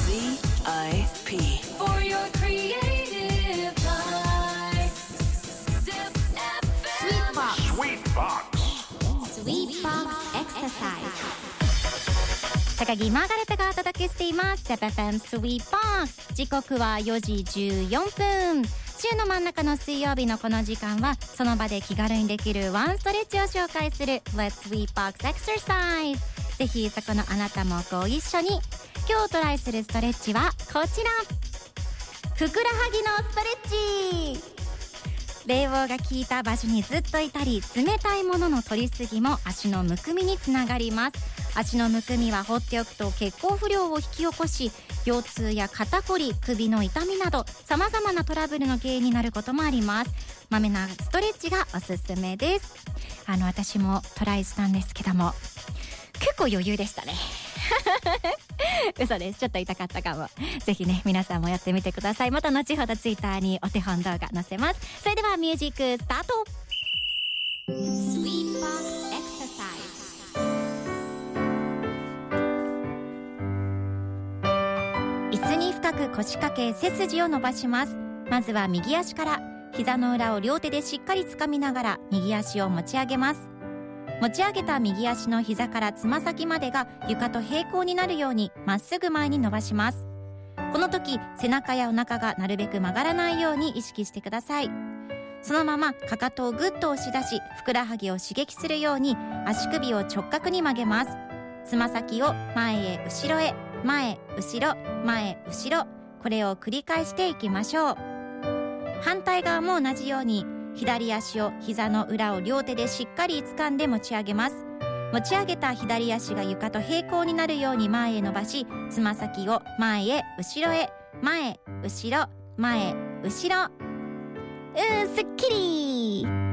Z.I.P. For your creative life. Sweetbox exercise. 高木マーガレットがお届けしています。ZIPFM Sweetbox。時刻は4時14分。週の真ん中の水曜日のこの時間はその場で気軽にできるワンストレッチを紹介する Let's Sweetbox Exercise。 ぜひそこのあなたもご一緒に。今日トライするストレッチはこちら、ふくらはぎのストレッチ。冷房が効いた場所にずっといたり、冷たいものの取りすぎも足のむくみにつながります。足のむくみは放っておくと血行不良を引き起こし、腰痛や肩こり、首の痛みなど様々なトラブルの原因になることもあります。まめなストレッチがおすすめです。私もトライしたんですけども、結構余裕でしたね嘘です、ちょっと痛かったかも。ぜひね、皆さんもやってみてください。また後ほどツイッターにお手本動画載せます。それではミュージックスタート。Sweetbox Exercise。椅子に深く腰掛け、背筋を伸ばします。まずは右足から、膝の裏を両手でしっかり掴みながら右足を持ち上げます。持ち上げた右足の膝からつま先までが床と平行になるようにまっすぐ前に伸ばします。この時、背中やお腹がなるべく曲がらないように意識してください。そのままかかとをぐっと押し出し、ふくらはぎを刺激するように足首を直角に曲げます。つま先を前へ後ろへ、前後ろ前後ろ、これを繰り返していきましょう。反対側も同じように、左足を膝の裏を両手でしっかり掴んで持ち上げます。持ち上げた左足が床と平行になるように前へ伸ばし、つま先を前へ後ろへ、前後ろ前後ろ。すっきり。